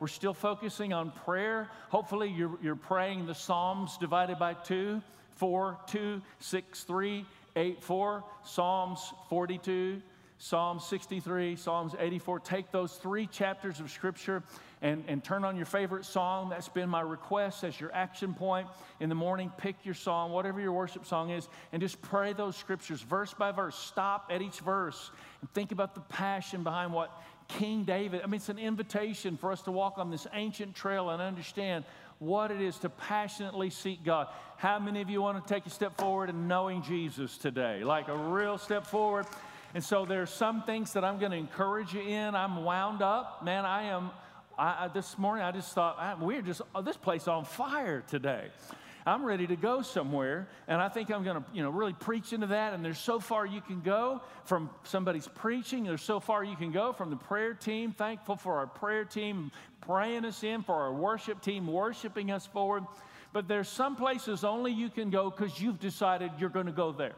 We're still focusing on prayer. Hopefully you're praying the Psalms divided by 2, 4, 2, 6, 3, 8, 4, Psalms 42, Psalm 63, Psalms 84. Take those three chapters of Scripture and turn on your favorite song. That's been my request. That's your action point. In the morning, pick your song, whatever your worship song is, and just pray those Scriptures verse by verse. Stop at each verse and think about the passion behind what King David. I mean, it's an invitation for us to walk on this ancient trail and understand what it is to passionately seek God. How many of you want to take a step forward in knowing Jesus today? Like a real step forward. And so there are some things that I'm going to encourage you in. I'm wound up. Man, this morning I just thought, this place on fire today. I'm ready to go somewhere, and I think I'm going to, really preach into that. And there's so far you can go from somebody's preaching. There's so far you can go from the prayer team. Thankful for our prayer team praying us in, for our worship team worshiping us forward. But there's some places only you can go because you've decided you're going to go there.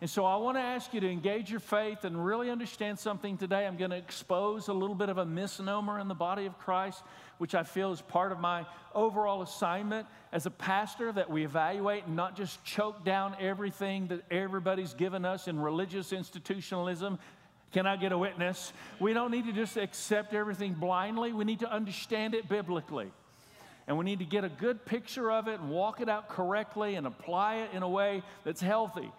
And so I want to ask you to engage your faith and really understand something today. I'm going to expose a little bit of a misnomer in the body of Christ, which I feel is part of my overall assignment as a pastor, that we evaluate and not just choke down everything that everybody's given us in religious institutionalism. Can I get a witness? We don't need to just accept everything blindly. We need to understand it biblically. And we need to get a good picture of it and walk it out correctly and apply it in a way that's healthy.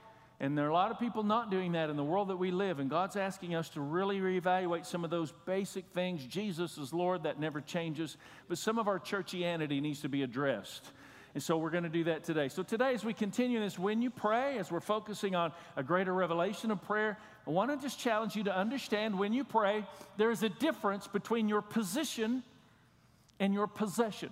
And there are a lot of people not doing that in the world that we live. And God's asking us to really reevaluate some of those basic things. Jesus is Lord. That never changes. But some of our churchianity needs to be addressed. And so we're going to do that today. So today, as we continue this, when you pray, as we're focusing on a greater revelation of prayer, I want to just challenge you to understand when you pray, there is a difference between your position and your possession.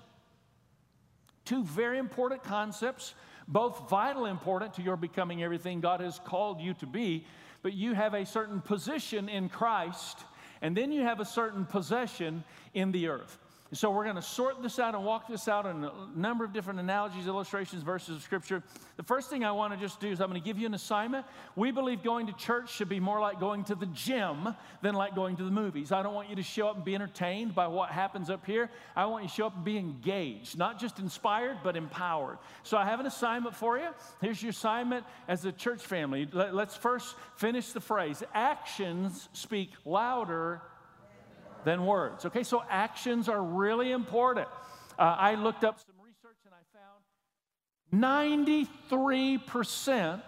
Two very important concepts. Both vital important to your becoming everything God has called you to be, but you have a certain position in Christ, and then you have a certain possession in the earth. And so we're going to sort this out and walk this out in a number of different analogies, illustrations, verses of Scripture. The first thing I want to just do is I'm going to give you an assignment. We believe going to church should be more like going to the gym than like going to the movies. I don't want you to show up and be entertained by what happens up here. I want you to show up and be engaged, not just inspired, but empowered. So I have an assignment for you. Here's your assignment as a church family. Let's first finish the phrase, actions speak louder than words. Okay, so actions are really important. I looked up some research and I found 93%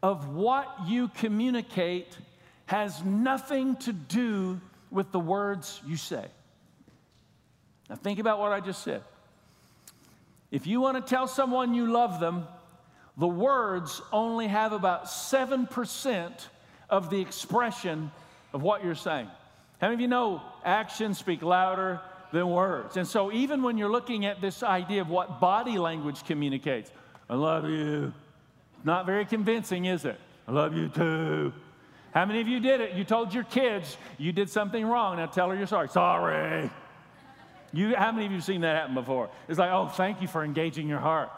of what you communicate has nothing to do with the words you say. Now think about what I just said. If you want to tell someone you love them, the words only have about 7% of the expression of what you're saying. How many of you know actions speak louder than words? And so even when you're looking at this idea of what body language communicates, I love you. Not very convincing, is it? I love you too. How many of you did it? You told your kids you did something wrong. Now tell her you're sorry. Sorry. How many of you have seen that happen before? It's like, oh, thank you for engaging your heart.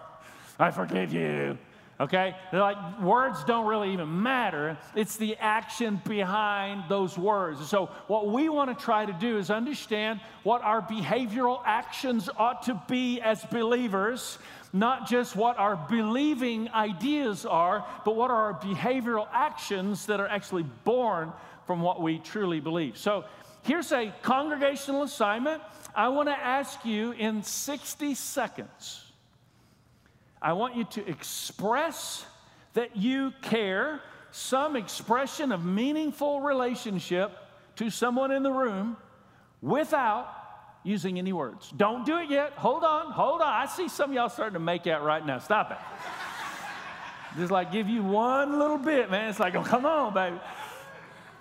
I forgive you. Okay? They're like, words don't really even matter. It's the action behind those words. So what we want to try to do is understand what our behavioral actions ought to be as believers, not just what our believing ideas are, but what are our behavioral actions that are actually born from what we truly believe. So here's a congregational assignment. I want to ask you in 60 seconds. I want you to express that you care, some expression of meaningful relationship to someone in the room without using any words. Don't do it yet. Hold on. I see some of y'all starting to make out right now. Stop it. Just like give you one little bit, man. It's like, oh, come on, baby.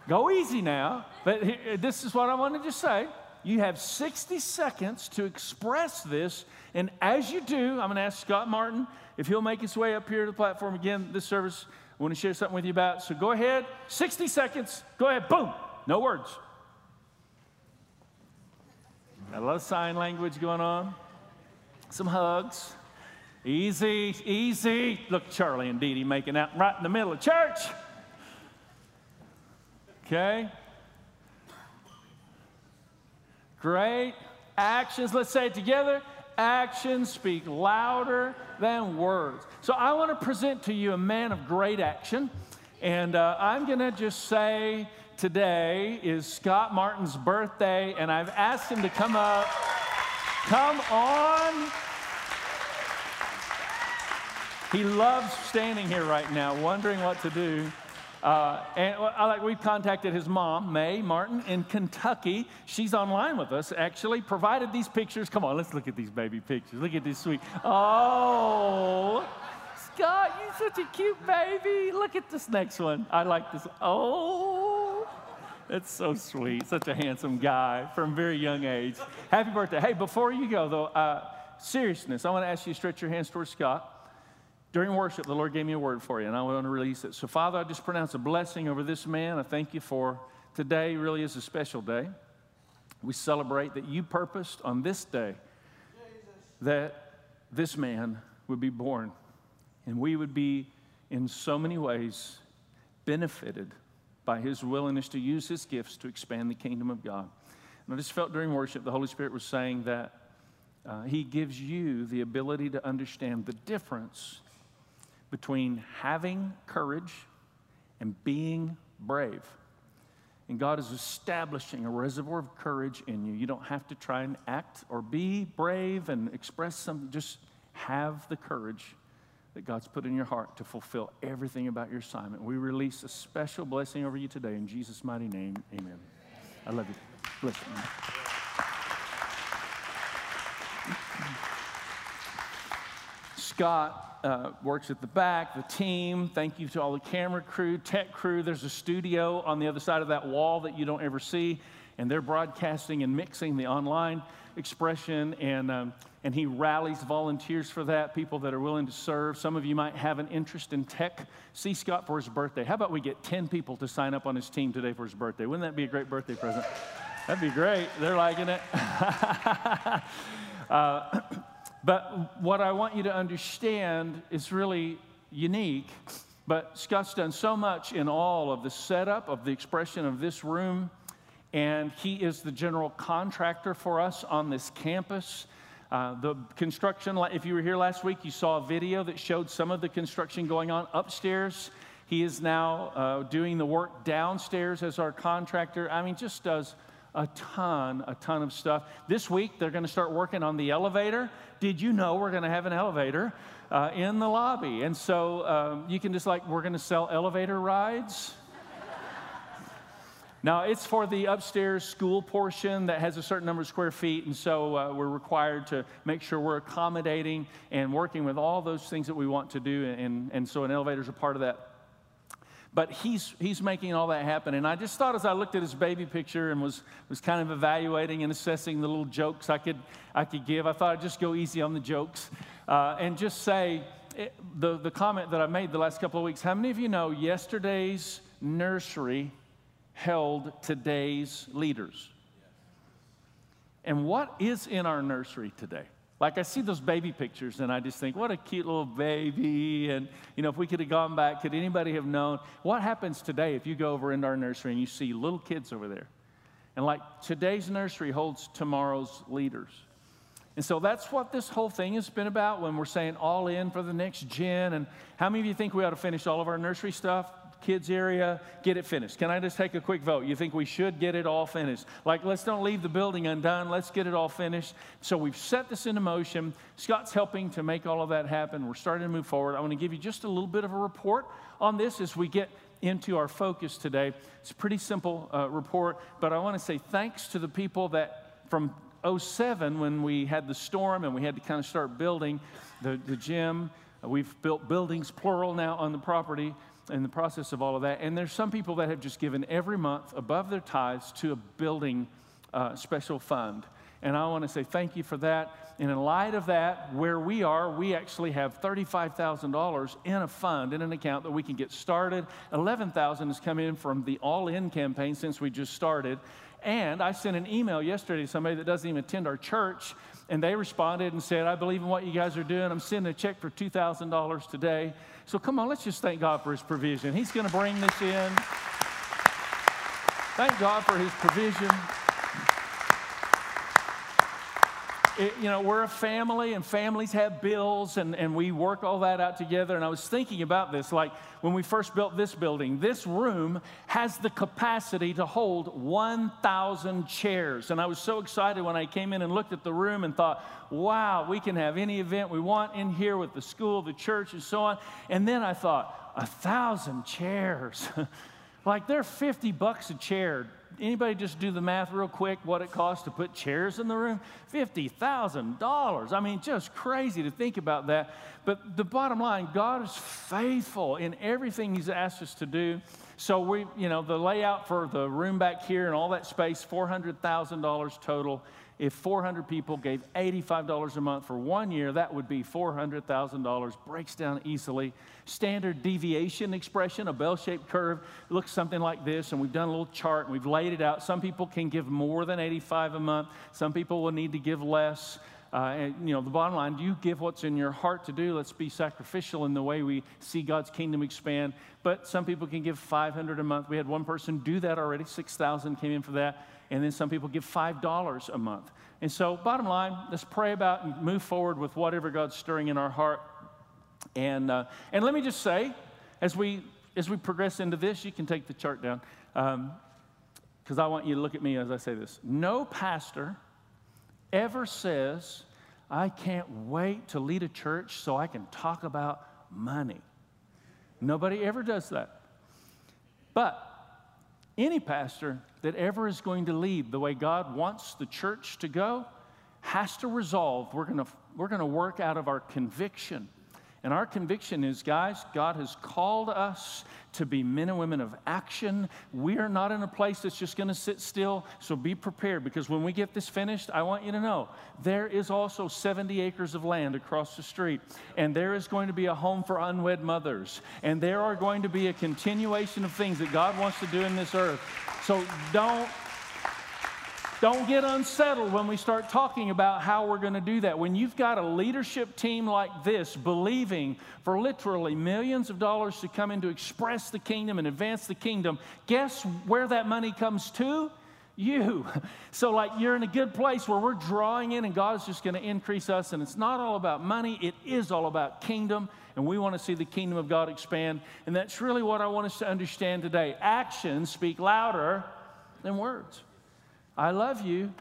Go easy now. But this is what I wanted to say. You have 60 seconds to express this, and as you do, I'm going to ask Scott Martin if he'll make his way up here to the platform again this service. I want to share something with you about. So go ahead, 60 seconds. Go ahead, boom, no words. Got a lot of sign language going on. Some hugs. Easy, easy. Look, Charlie and Dee Dee making out right in the middle of church. Okay. Great. Actions, let's say it together. Actions speak louder than words. So I want to present to you a man of great action. And I'm going to just say today is Scott Martin's birthday, and I've asked him to come up. Come on. He loves standing here right now, wondering what to do. We've contacted his mom, Mae Martin, in Kentucky. She's online with us, actually, provided these pictures. Come on, let's look at these baby pictures. Look at this sweet. Oh, Scott, you're such a cute baby. Look at this next one. I like this. Oh, that's so sweet. Such a handsome guy from a very young age. Happy birthday. Hey, before you go, though, seriousness, I want to ask you to stretch your hands towards Scott. During worship, the Lord gave me a word for you, and I want to release it. So, Father, I just pronounce a blessing over this man. I thank you for today really is a special day. We celebrate that you purposed on this day that this man would be born, and we would be in so many ways benefited by his willingness to use his gifts to expand the kingdom of God. And I just felt during worship the Holy Spirit was saying that he gives you the ability to understand the difference between having courage and being brave. And God is establishing a reservoir of courage in you. You don't have to try and act or be brave and express something. Just have the courage that God's put in your heart to fulfill everything about your assignment. We release a special blessing over you today. In Jesus' mighty name, amen. I love you. Bless you, man. Scott works at the back, the team. Thank you to all the camera crew, tech crew. There's a studio on the other side of that wall that you don't ever see, and they're broadcasting and mixing the online expression, and he rallies volunteers for that, people that are willing to serve. Some of you might have an interest in tech. See Scott for his birthday. How about we get 10 people to sign up on his team today for his birthday? Wouldn't that be a great birthday present? That'd be great. They're liking it. But what I want you to understand is really unique, but Scott's done so much in all of the setup of the expression of this room, and he is the general contractor for us on this campus. The construction, if you were here last week, you saw a video that showed some of the construction going on upstairs. He is now doing the work downstairs as our contractor. I mean, just does a ton of stuff. This week, they're going to start working on the elevator. Did you know we're going to have an elevator in the lobby? And so you can just we're going to sell elevator rides. Now, it's for the upstairs school portion that has a certain number of square feet. And so we're required to make sure we're accommodating and working with all those things that we want to do. And so an elevator is a part of that. But he's making all that happen. And I just thought as I looked at his baby picture and was kind of evaluating and assessing the little jokes I could give, I thought I'd just go easy on the jokes and just say the comment that I made the last couple of weeks. How many of you know yesterday's nursery held today's leaders? And what is in our nursery today? I see those baby pictures, and I just think, what a cute little baby. And, if we could have gone back, could anybody have known? What happens today if you go over into our nursery and you see little kids over there? And, today's nursery holds tomorrow's leaders. And so that's what this whole thing has been about when we're saying all in for the next gen. And how many of you think we ought to finish all of our nursery stuff? Kids area, get it finished. Can I just take a quick vote? You think we should get it all finished? Let's don't leave the building undone. Let's get it all finished. So we've set this into motion. Scott's helping to make all of that happen. We're starting to move forward. I want to give you just a little bit of a report on this as we get into our focus today. It's a pretty simple report, but I want to say thanks to the people that from 2007, when we had the storm and we had to kind of start building the gym, we've built buildings, plural now, on the property. In the process of all of that. And there's some people that have just given every month above their tithes to a building special fund. And I want to say thank you for that. And in light of that, where we are, we actually have $35,000 in a fund, in an account that we can get started. $11,000 has come in from the all-in campaign since we just started. And I sent an email yesterday to somebody that doesn't even attend our church, and they responded and said, I believe in what you guys are doing. I'm sending a check for $2,000 today. So come on, let's just thank God for his provision. He's going to bring this in. Thank God for his provision. we're a family, and families have bills, and we work all that out together. And I was thinking about this, like when we first built this building, this room has the capacity to hold 1,000 chairs. And I was so excited when I came in and looked at the room and thought, wow, we can have any event we want in here with the school, the church, and so on. And then I thought, 1,000 chairs. Like they're $50 a chair. Anybody just do the math real quick, what it costs to put chairs in the room? $50,000. I mean, just crazy to think about that. But the bottom line, God is faithful in everything He's asked us to do. So we, the layout for the room back here and all that space, $400,000 total. If 400 people gave $85 a month for 1 year, that would be $400,000. Breaks down easily. Standard deviation expression, a bell-shaped curve, looks something like this. And we've done a little chart, and we've laid it out. Some people can give more than $85 a month. Some people will need to give less. The bottom line, you give what's in your heart to do. Let's be sacrificial in the way we see God's kingdom expand. But some people can give $500 a month. We had one person do that already. $6,000 came in for that. And then some people give $5 a month. And so bottom line, let's pray about and move forward with whatever God's stirring in our heart. And let me just say, as we progress into this, you can take the chart down, because I want you to look at me as I say this. No pastor ever says, I can't wait to lead a church so I can talk about money. Nobody ever does that. But any pastor that ever is going to lead the way God wants the church to go has to resolve, we're going to work out of our conviction. And our conviction is, guys, God has called us to be men and women of action. We are not in a place that's just going to sit still, so be prepared. Because when we get this finished, I want you to know, there is also 70 acres of land across the street. And there is going to be a home for unwed mothers. And there are going to be a continuation of things that God wants to do in this earth. So don't get unsettled when we start talking about how we're going to do that. When you've got a leadership team like this believing for literally millions of dollars to come in to express the kingdom and advance the kingdom, guess where that money comes to? You. So like you're in a good place where we're drawing in and God's just going to increase us. And it's not all about money. It is all about kingdom. And we want to see the kingdom of God expand. And that's really what I want us to understand today. Actions speak louder than words. I love you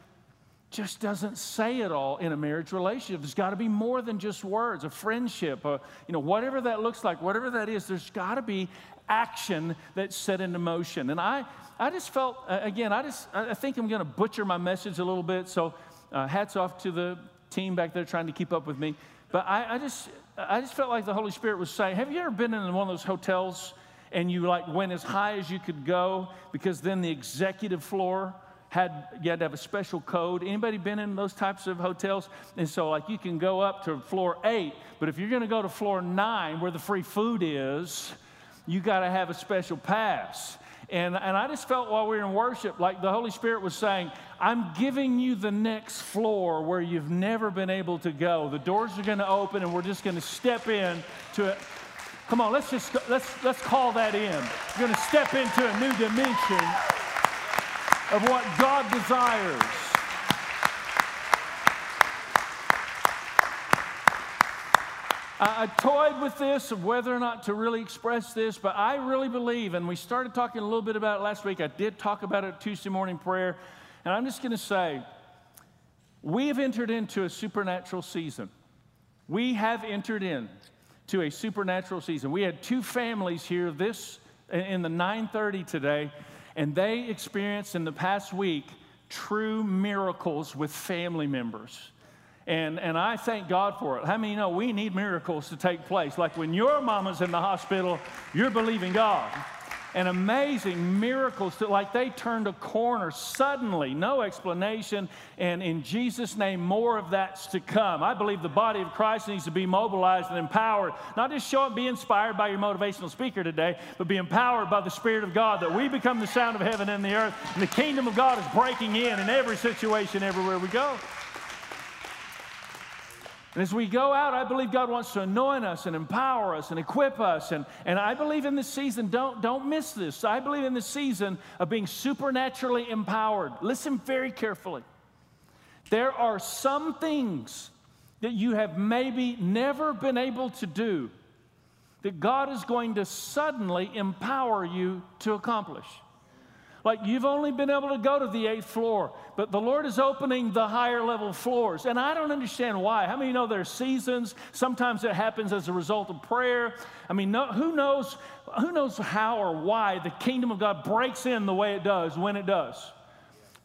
just doesn't say it all in a marriage relationship. There's got to be more than just words, a friendship, whatever that looks like, whatever that is, there's got to be action that's set into motion. And I just felt, again, I think I'm going to butcher my message a little bit, so hats off to the team back there trying to keep up with me. But I just felt like the Holy Spirit was saying, have you ever been in one of those hotels and you like went as high as you could go because then the executive floor you had to have a special code. Anybody been in those types of hotels? And so like you can go up to floor 8, but if you're going to go to floor 9 where the free food is, you got to have a special pass. And I just felt while we were in worship, like the Holy Spirit was saying, I'm giving you the next floor where you've never been able to go. The doors are going to open and we're just going to step in to it. Come on, let's call that in. We're going to step into a new dimension of what God desires. I toyed with this of whether or not to really express this, but I really believe, and we started talking a little bit about it last week. I did talk about it Tuesday morning prayer, and I'm just going to say, we have entered into a supernatural season. We have entered into a supernatural season. We had two families here in the 9:30 today, and they experienced in the past week true miracles with family members. And I thank God for it. How many know we need miracles to take place? Like when your mama's in the hospital, you're believing God. And amazing miracles, like they turned a corner suddenly, no explanation, and in Jesus' name, more of that's to come. I believe the body of Christ needs to be mobilized and empowered, not just show up, be inspired by your motivational speaker today, but be empowered by the Spirit of God, that we become the sound of heaven and the earth, and the kingdom of God is breaking in every situation, everywhere we go. And as we go out, I believe God wants to anoint us and empower us and equip us. And I believe in this season, don't miss this. I believe in this season of being supernaturally empowered. Listen very carefully. There are some things that you have maybe never been able to do that God is going to suddenly empower you to accomplish. Like you've only been able to go to the 8th floor, but the Lord is opening the higher level floors. And I don't understand why. How many know there are seasons? Sometimes it happens as a result of prayer. I mean, who knows how or why the kingdom of God breaks in the way it does, when it does.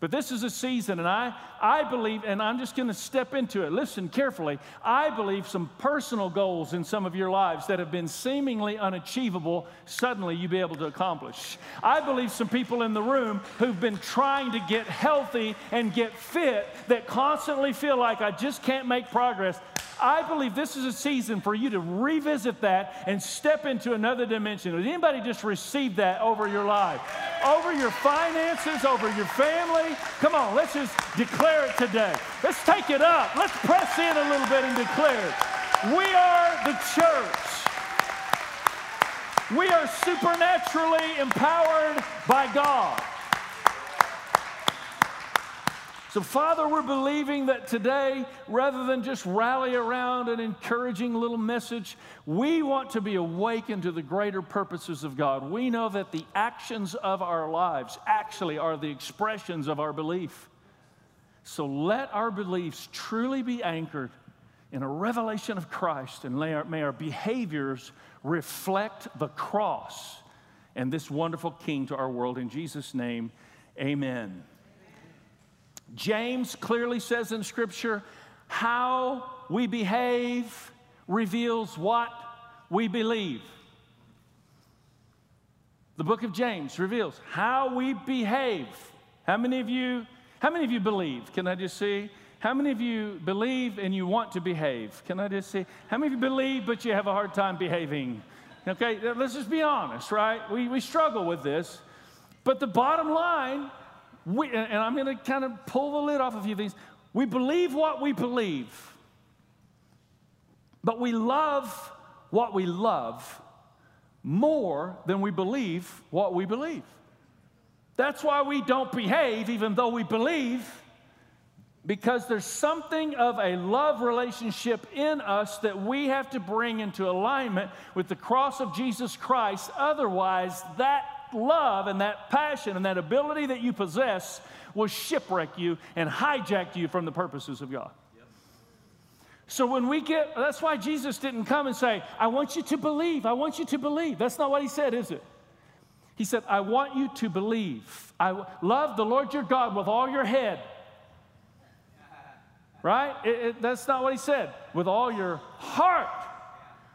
But this is a season, and I believe, and I'm just going to step into it. Listen carefully. I believe some personal goals in some of your lives that have been seemingly unachievable, suddenly you'll be able to accomplish. I believe some people in the room who've been trying to get healthy and get fit that constantly feel like, I just can't make progress. I believe this is a season for you to revisit that and step into another dimension. Would anybody just receive that over your life? Over your finances, over your family. Come on, let's just declare it today. Let's take it up. Let's press in a little bit and declare it. We are the church. We are supernaturally empowered by God. So, Father, we're believing that today, rather than just rally around an encouraging little message, we want to be awakened to the greater purposes of God. We know that the actions of our lives actually are the expressions of our belief. So let our beliefs truly be anchored in a revelation of Christ, and may our behaviors reflect the cross and this wonderful King to our world. In Jesus' name, amen. James clearly says in Scripture, how we behave reveals what we believe. The book of James reveals how we behave. How many of you believe? Can I just see? How many of you believe and you want to behave? Can I just see? How many of you believe but you have a hard time behaving? Okay, let's just be honest, right? We struggle with this. But the bottom line, and I'm going to kind of pull the lid off of a few things. We believe what we believe, but we love what we love more than we believe what we believe. That's why we don't behave even though we believe, because there's something of a love relationship in us that we have to bring into alignment with the cross of Jesus Christ. Otherwise, that love and that passion and that ability that you possess will shipwreck you and hijack you from the purposes of God. Yep. So that's why Jesus didn't come and say, I want you to believe, I want you to believe. That's not what he said, is it? He said, I want you to believe. Love the Lord your God with all your head. Right? That's not what he said. With all your heart.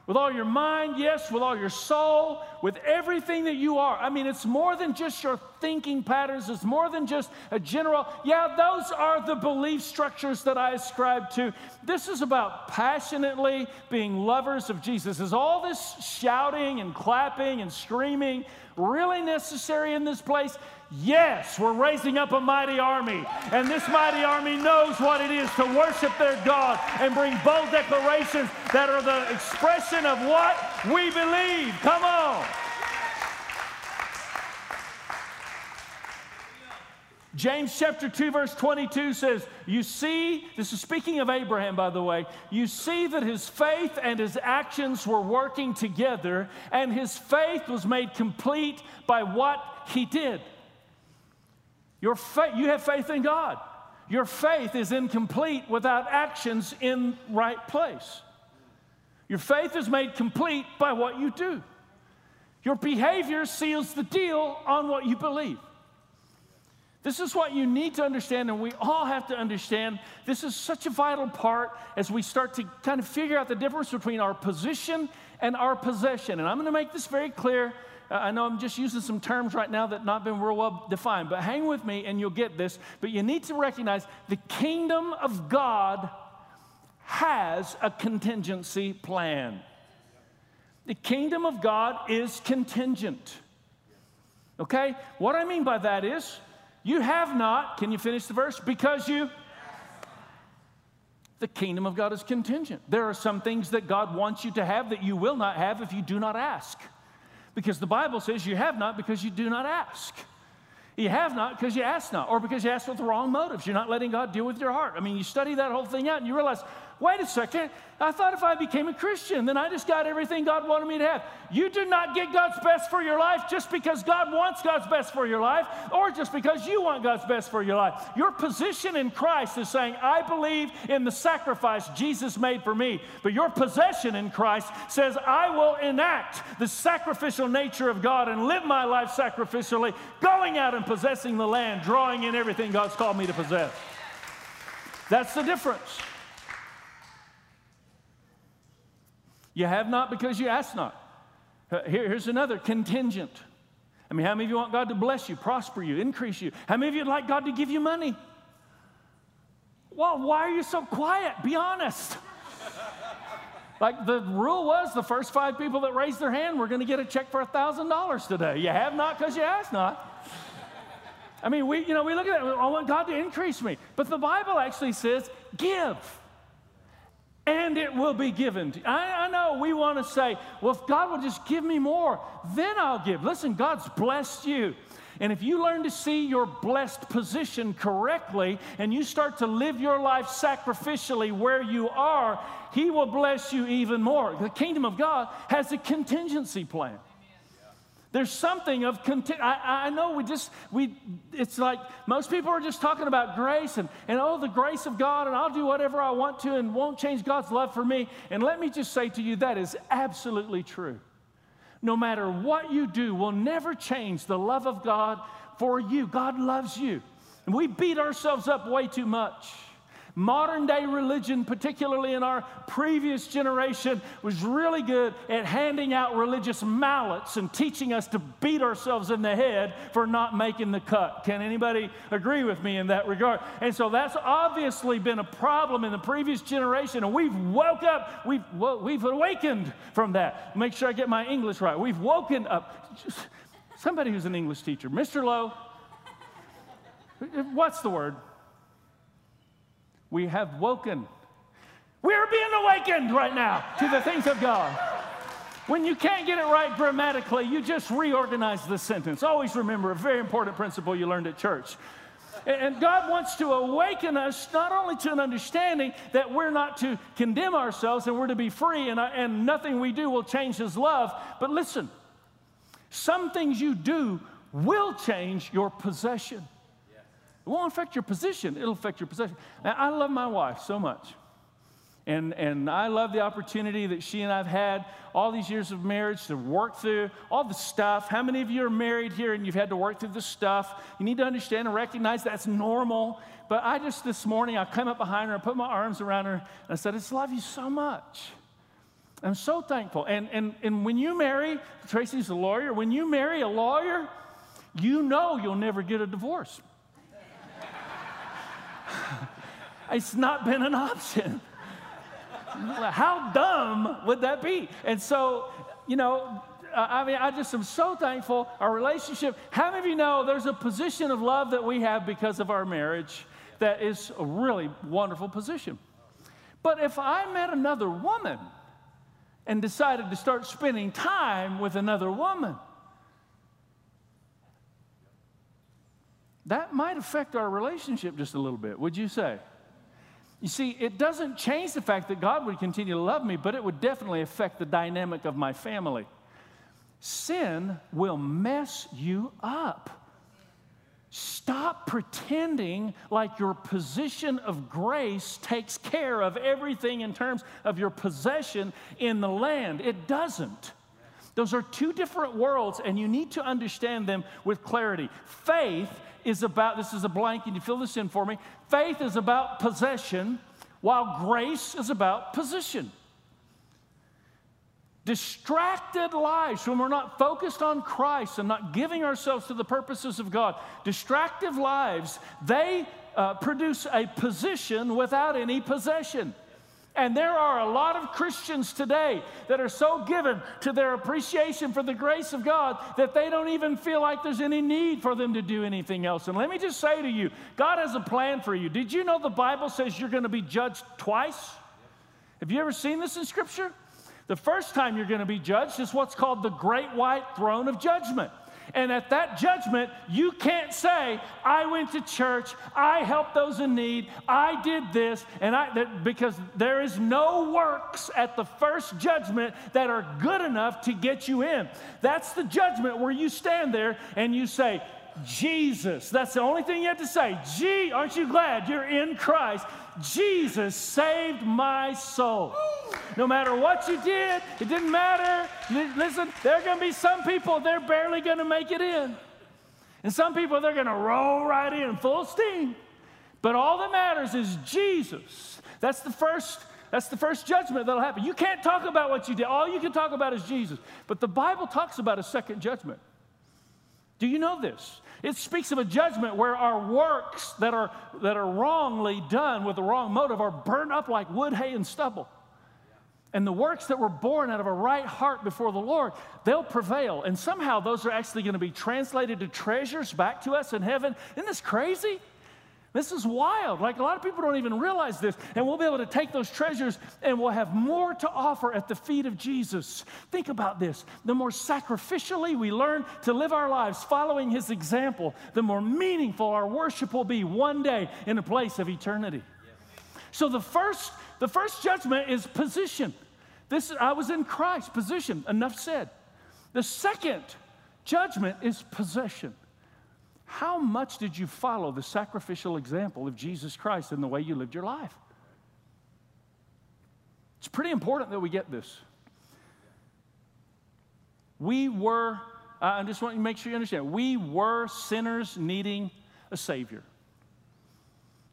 With all your mind, yes, with all your soul, with everything that you are. I mean, it's more than just your thinking patterns. It's more than just a general, yeah, those are the belief structures that I ascribe to. This is about passionately being lovers of Jesus. Is all this shouting and clapping and screaming really necessary in this place? Yes, we're raising up a mighty army, and this mighty army knows what it is to worship their God and bring bold declarations that are the expression of what we believe. Come on. James chapter 2, verse 22 says, you see, this is speaking of Abraham, by the way, you see that his faith and his actions were working together, and his faith was made complete by what he did. Your faith, you have faith in God. Your faith is incomplete without actions in right place. Your faith is made complete by what you do. Your behavior seals the deal on what you believe. This is what you need to understand, and we all have to understand. This is such a vital part as we start to kind of figure out the difference between our position and our possession. And I'm going to make this very clear. I know I'm just using some terms right now that have not been real well defined, but hang with me and you'll get this. But you need to recognize the kingdom of God has a contingency plan. The kingdom of God is contingent. Okay? What I mean by that is, you have not, can you finish the verse? Because you... The kingdom of God is contingent. There are some things that God wants you to have that you will not have if you do not ask. Because the Bible says you have not because you do not ask. You have not because you ask not, or because you ask with the wrong motives. You're not letting God deal with your heart. I mean, you study that whole thing out and you realize, wait a second, I thought if I became a Christian, then I just got everything God wanted me to have. You do not get God's best for your life just because God wants God's best for your life or just because you want God's best for your life. Your position in Christ is saying, I believe in the sacrifice Jesus made for me. But your possession in Christ says, I will enact the sacrificial nature of God and live my life sacrificially, going out and possessing the land, drawing in everything God's called me to possess. That's the difference. You have not because you ask not. Here's another contingent. I mean, how many of you want God to bless you, prosper you, increase you? How many of you would like God to give you money? Well, why are you so quiet? Be honest. Like the rule was the first 5 people that raised their hand were going to get a check for $1,000 today. You have not because you ask not. I mean, we look at that. I want God to increase me. But the Bible actually says give. And it will be given to you. I know we want to say, well, if God will just give me more, then I'll give. Listen, God's blessed you. And if you learn to see your blessed position correctly and you start to live your life sacrificially where you are, He will bless you even more. The kingdom of God has a contingency plan. There's something of I know it's like most people are just talking about grace and oh, the grace of God, and I'll do whatever I want to and won't change God's love for me. And let me just say to you, that is absolutely true. No matter what you do will never change the love of God for you. God loves you. And we beat ourselves up way too much. Modern day religion, particularly in our previous generation, was really good at handing out religious mallets and teaching us to beat ourselves in the head for not making the cut. Can anybody agree with me in that regard? And so that's obviously been a problem in the previous generation, and we've awakened from that. Make sure I get my English right. We've woken up. Somebody who's an English teacher. Mr. Lowe, what's the word? We have woken. We are being awakened right now to the things of God. When you can't get it right grammatically, you just reorganize the sentence. Always remember a very important principle you learned at church. And God wants to awaken us not only to an understanding that we're not to condemn ourselves and we're to be free and nothing we do will change His love. But listen, some things you do will change your possession. It won't affect your position. It'll affect your possession. Now, I love my wife so much. And I love the opportunity that she and I've had all these years of marriage to work through all the stuff. How many of you are married here and you've had to work through the stuff? You need to understand and recognize that's normal. But I just this morning, I came up behind her, I put my arms around her, and I said, I just love you so much. I'm so thankful. And when you marry, Tracy's a lawyer, when you marry a lawyer, you know you'll never get a divorce. It's not been an option. How dumb would that be? And so, I just am so thankful. Our relationship, how many of you know there's a position of love that we have because of our marriage that is a really wonderful position? But if I met another woman and decided to start spending time with another woman, that might affect our relationship just a little bit, would you say? You see, it doesn't change the fact that God would continue to love me, but it would definitely affect the dynamic of my family. Sin will mess you up. Stop pretending like your position of grace takes care of everything in terms of your possession in the land. It doesn't. Those are two different worlds, and you need to understand them with clarity. Faith is about, this is a blank, and you fill this in for me. Faith is about possession, while grace is about position. Distracted lives, when we're not focused on Christ and not giving ourselves to the purposes of God, distractive lives, they produce a position without any possession. And there are a lot of Christians today that are so given to their appreciation for the grace of God that they don't even feel like there's any need for them to do anything else. And let me just say to you, God has a plan for you. Did you know the Bible says you're going to be judged twice? Have you ever seen this in Scripture? The first time you're going to be judged is what's called the Great White Throne of Judgment. And at that judgment, you can't say, I went to church, I helped those in need, I did this, and because there is no works at the first judgment that are good enough to get you in. That's the judgment where you stand there and you say, Jesus. That's the only thing you have to say. Gee, aren't you glad you're in Christ? Jesus saved my soul. No matter what you did, it didn't matter. Listen, there are going to be some people, they're barely going to make it in. And some people, they're going to roll right in full steam. But all that matters is Jesus. That's the first judgment that'll happen. You can't talk about what you did. All you can talk about is Jesus. But the Bible talks about a second judgment. Do you know this? It speaks of a judgment where our works that are wrongly done with the wrong motive are burned up like wood, hay, and stubble. And the works that were born out of a right heart before the Lord, they'll prevail. And somehow those are actually going to be translated to treasures back to us in heaven. Isn't this crazy? This is wild. Like, a lot of people don't even realize this. And we'll be able to take those treasures and we'll have more to offer at the feet of Jesus. Think about this. The more sacrificially we learn to live our lives following his example, the more meaningful our worship will be one day in a place of eternity. So the first judgment is position. I was in Christ. Position. Enough said. The second judgment is possession. How much did you follow the sacrificial example of Jesus Christ in the way you lived your life? It's pretty important that we get this. I just want to make sure you understand, we were sinners needing a Savior.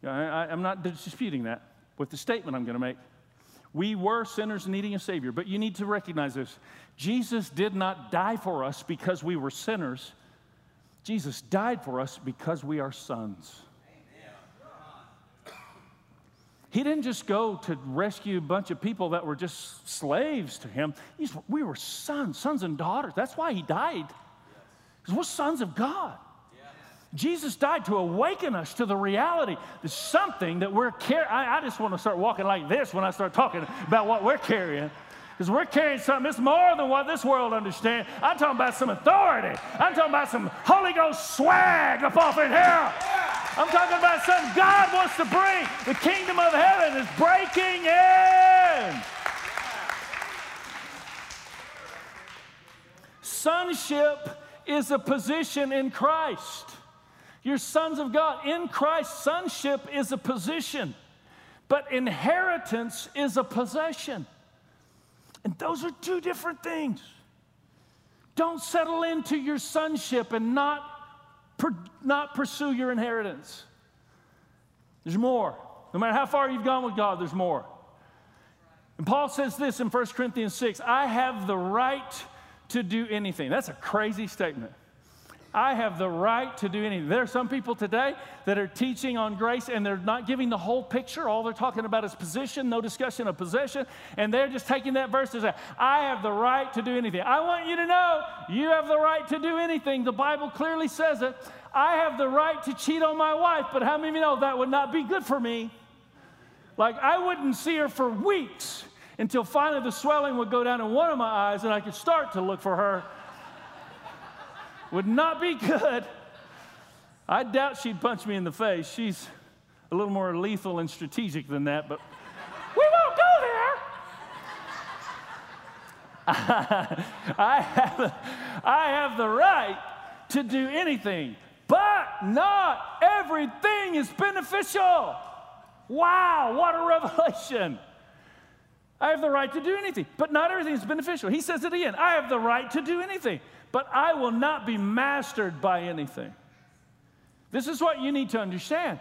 I'm not disputing that with the statement I'm going to make. We were sinners needing a Savior, but you need to recognize this. Jesus did not die for us because we were sinners. Jesus died for us because we are sons. Amen. He didn't just go to rescue a bunch of people that were just slaves to him. We were sons and daughters. That's why he died, because we're sons of God. Yes. Jesus died to awaken us to the reality that something that we're carrying. I just want to start walking like this when I start talking about what we're carrying. Because we're carrying something that's more than what this world understands. I'm talking about some authority. I'm talking about some Holy Ghost swag up off in here. I'm talking about something God wants to bring. The kingdom of heaven is breaking in. Sonship is a position in Christ. You're sons of God. In Christ, sonship is a position. But inheritance is a possession. And those are two different things. Don't settle into your sonship and not pursue your inheritance. There's more. No matter how far you've gone with God, there's more. And Paul says this in 1 Corinthians 6, I have the right to do anything. That's a crazy statement. I have the right to do anything. There are some people today that are teaching on grace and they're not giving the whole picture. All they're talking about is position, no discussion of possession. And they're just taking that verse and saying, I have the right to do anything. I want you to know you have the right to do anything. The Bible clearly says it. I have the right to cheat on my wife, but how many of you know that would not be good for me? Like, I wouldn't see her for weeks until finally the swelling would go down in one of my eyes and I could start to look for her. Would not be good. I doubt she'd punch me in the face. She's a little more lethal and strategic than that, but we won't go there. I have the right to do anything, but not everything is beneficial. Wow, what a revelation. I have the right to do anything, but not everything is beneficial. He says it again. I have the right to do anything, but I will not be mastered by anything. This is what you need to understand.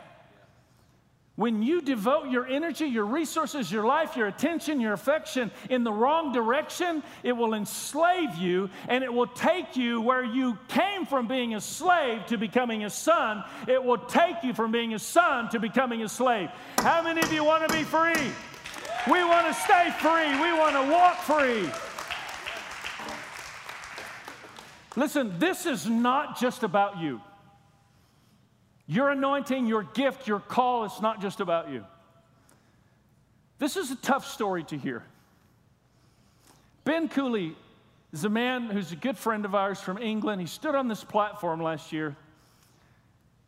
When you devote your energy, your resources, your life, your attention, your affection in the wrong direction, it will enslave you, and it will take you where you came from being a slave to becoming a son. It will take you from being a son to becoming a slave. How many of you want to be free? We want to stay free. We want to walk free. Listen, this is not just about you. Your anointing, your gift, your call, it's not just about you. This is a tough story to hear. Ben Cooley is a man who's a good friend of ours from England. He stood on this platform last year,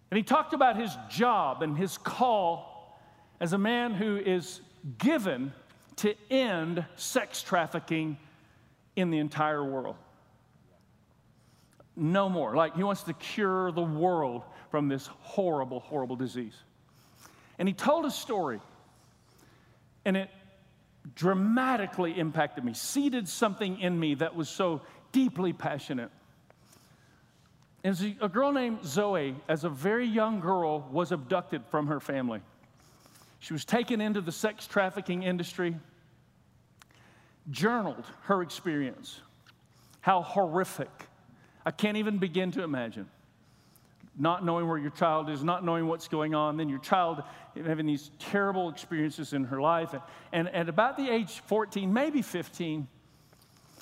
and he talked about his job and his call as a man who is given to end sex trafficking in the entire world. No more. Like, he wants to cure the world from this horrible, horrible disease. And he told a story, and it dramatically impacted me, seeded something in me that was so deeply passionate. And a girl named Zoe, as a very young girl, was abducted from her family. She was taken into the sex trafficking industry, journaled her experience. How horrific. I can't even begin to imagine. Not knowing where your child is, not knowing what's going on, then your child having these terrible experiences in her life. And at about the age 14, maybe 15,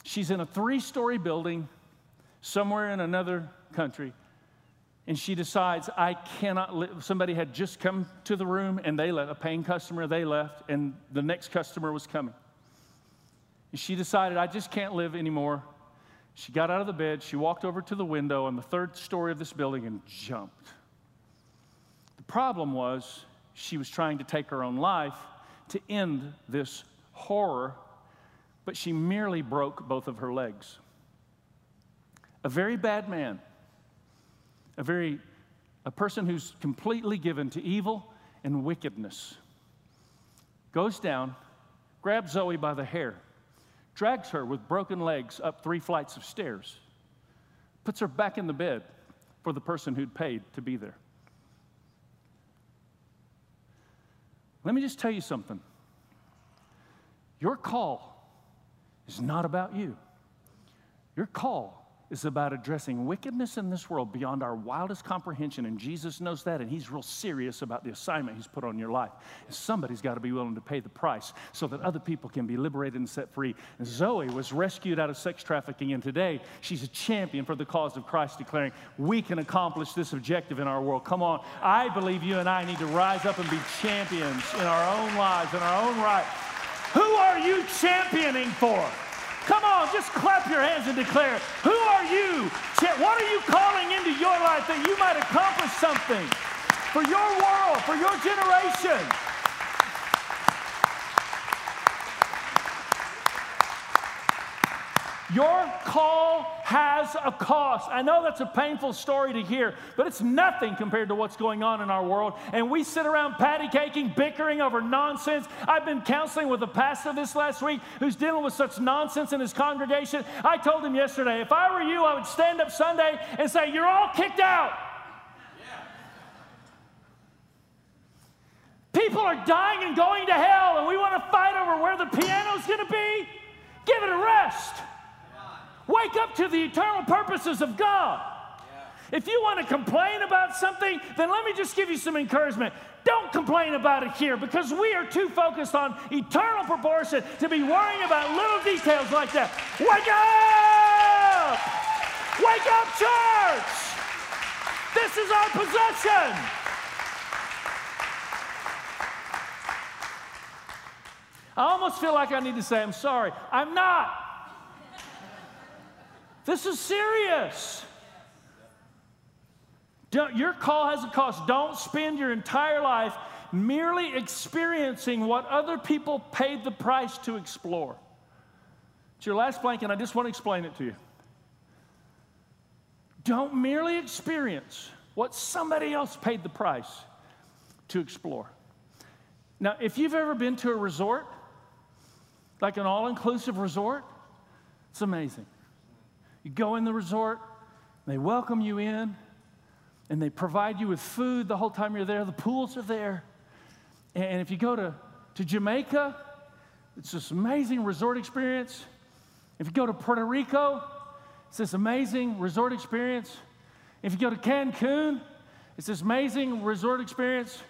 she's in a 3-story building somewhere in another country, and she decides, I cannot live. Somebody had just come to the room, and they left. A paying customer, they left, and the next customer was coming. And she decided, I just can't live anymore. She got out of the bed, she walked over to the window on the 3rd story of this building and jumped. The problem was she was trying to take her own life to end this horror, but she merely broke both of her legs. A very bad man, a person who's completely given to evil and wickedness, goes down, grabs Zoe by the hair, drags her with broken legs up 3 flights of stairs, puts her back in the bed for the person who'd paid to be there. Let me just tell you something. Your call is not about you. Your call is about addressing wickedness in this world beyond our wildest comprehension, and Jesus knows that, and he's real serious about the assignment he's put on your life. And somebody's got to be willing to pay the price so that other people can be liberated and set free. And Zoe was rescued out of sex trafficking, and today she's a champion for the cause of Christ, declaring, we can accomplish this objective in our world. Come on, I believe you and I need to rise up and be champions in our own lives, in our own right. Who are you championing for? Come on, just clap your hands and declare, who are you? What are you calling into your life that you might accomplish something for your world, for your generation? Your call has a cost. I know that's a painful story to hear, but it's nothing compared to what's going on in our world. And we sit around patty-caking, bickering over nonsense. I've been counseling with a pastor this last week who's dealing with such nonsense in his congregation. I told him yesterday, if I were you, I would stand up Sunday and say, you're all kicked out. Yeah. People are dying and going to hell, and we want to fight over where the piano's going to be? Give it a rest. Wake up to the eternal purposes of God. Yeah. If you want to complain about something, then let me just give you some encouragement. Don't complain about it here, because we are too focused on eternal proportion to be worrying about little details like that. Wake up! Wake up, church! This is our possession. I almost feel like I need to say, I'm sorry. I'm not. This is serious. Your call has a cost. Don't spend your entire life merely experiencing what other people paid the price to explore. It's your last blank, and I just want to explain it to you. Don't merely experience what somebody else paid the price to explore. Now, if you've ever been to a resort, like an all-inclusive resort, it's amazing. You go in the resort, they welcome you in, and they provide you with food the whole time you're there. The pools are there. And if you go to Jamaica, it's this amazing resort experience. If you go to Puerto Rico, it's this amazing resort experience. If you go to Cancun, it's this amazing resort experience.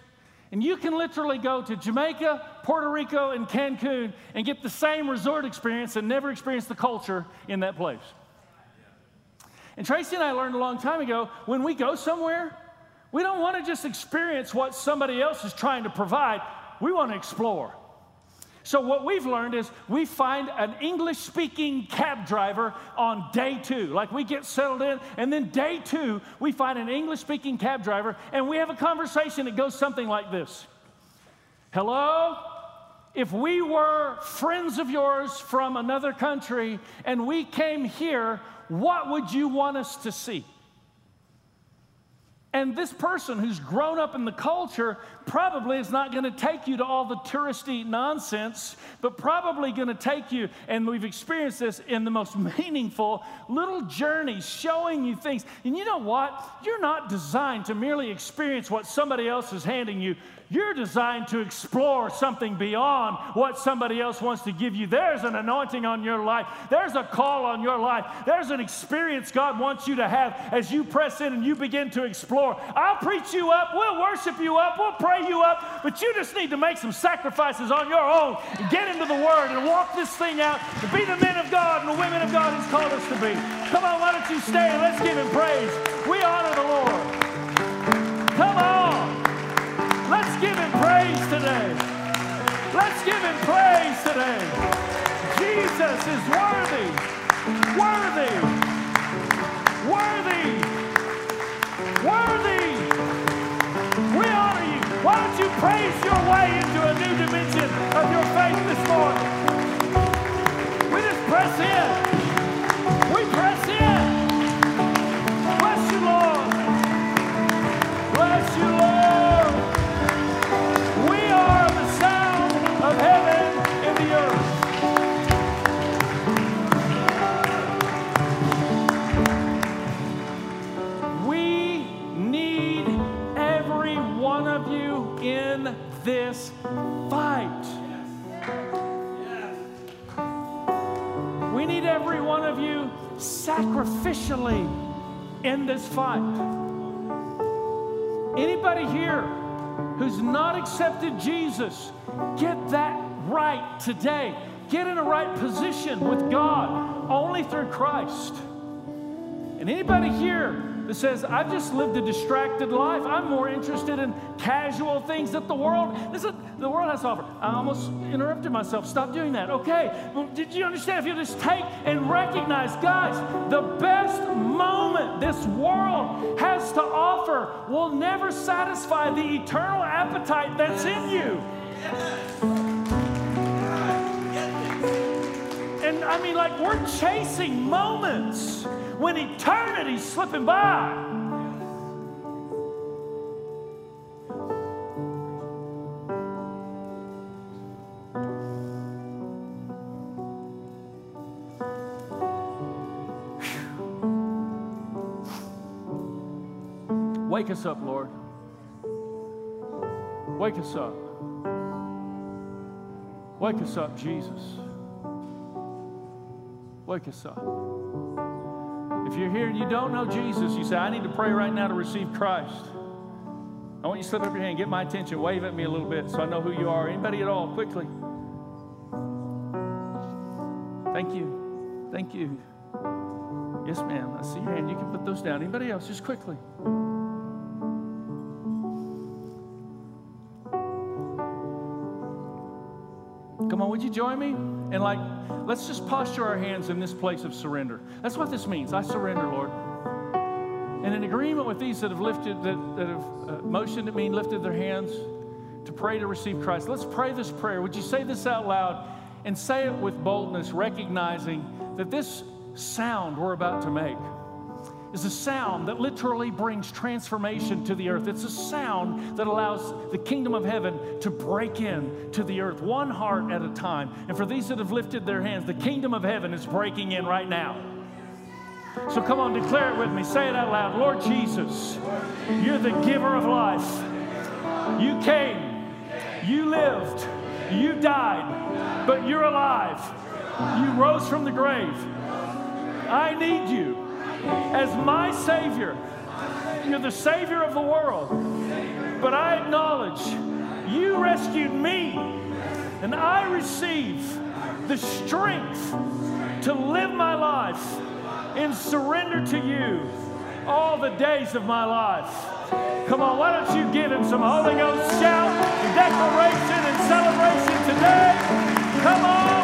And you can literally go to Jamaica, Puerto Rico, and Cancun and get the same resort experience and never experience the culture in that place. And Tracy and I learned a long time ago, when we go somewhere, we don't want to just experience what somebody else is trying to provide. We want to explore. So what we've learned is we find an English-speaking cab driver on day 2. Like we get settled in, and then day 2, we find an English-speaking cab driver, and we have a conversation that goes something like this. Hello? If we were friends of yours from another country and we came here, what would you want us to see? And this person who's grown up in the culture probably is not going to take you to all the touristy nonsense, but probably going to take you, and we've experienced this in the most meaningful little journeys, showing you things. And you know what? You're not designed to merely experience what somebody else is handing you. You're designed to explore something beyond what somebody else wants to give you. There's an anointing on your life. There's a call on your life. There's an experience God wants you to have as you press in and you begin to explore. I'll preach you up. We'll worship you up. We'll pray you up. But you just need to make some sacrifices on your own and get into the Word and walk this thing out and be the men of God and the women of God He's called us to be. Come on, why don't you stand? Let's give Him praise. We honor the Lord. Come on. Let's give Him praise today. Let's give Him praise today. Jesus is worthy, worthy, worthy, worthy. We honor You. Why don't you praise your way into a new dimension of your faith this morning? We just press in. We press in. Bless You, Lord. Bless You, Lord. In this fight. Yes. Yes. We need every one of you sacrificially in this fight. Anybody here who's not accepted Jesus, get that right today. Get in a right position with God only through Christ. And anybody here that says, I've just lived a distracted life. I'm more interested in casual things that the world has to offer. I almost interrupted myself. Stop doing that. Okay. Well, did you understand? If you just take and recognize, guys, the best moment this world has to offer will never satisfy the eternal appetite that's in you. And I mean, like, we're chasing moments when eternity's slipping by. Wake us up, Lord. Wake us up. Wake us up, Jesus. Wake us up. If you're here and you don't know Jesus, you say, I need to pray right now to receive Christ. I want you to slip up your hand, get my attention, wave at me a little bit so I know who you are. Anybody at all, quickly. Thank you. Thank you. Yes, ma'am. I see your hand. You can put those down. Anybody else? Just quickly. Come on, would you join me? And like, let's just posture our hands in this place of surrender. That's what this means. I surrender, Lord. And in agreement with these that have lifted, that have motioned at me, lifted their hands to pray to receive Christ, let's pray this prayer. Would you say this out loud and say it with boldness, recognizing that this sound we're about to make is a sound that literally brings transformation to the earth. It's a sound that allows the kingdom of heaven to break in to the earth, one heart at a time. And for these that have lifted their hands, the kingdom of heaven is breaking in right now. So come on, declare it with me. Say it out loud. Lord Jesus, You're the giver of life. You came, You lived, You died, but You're alive. You rose from the grave. I need You as my Savior. You're the Savior of the world. But I acknowledge You rescued me, and I receive the strength to live my life in surrender to You all the days of my life. Come on, why don't you give Him some Holy Ghost shout, declaration, and celebration today? Come on!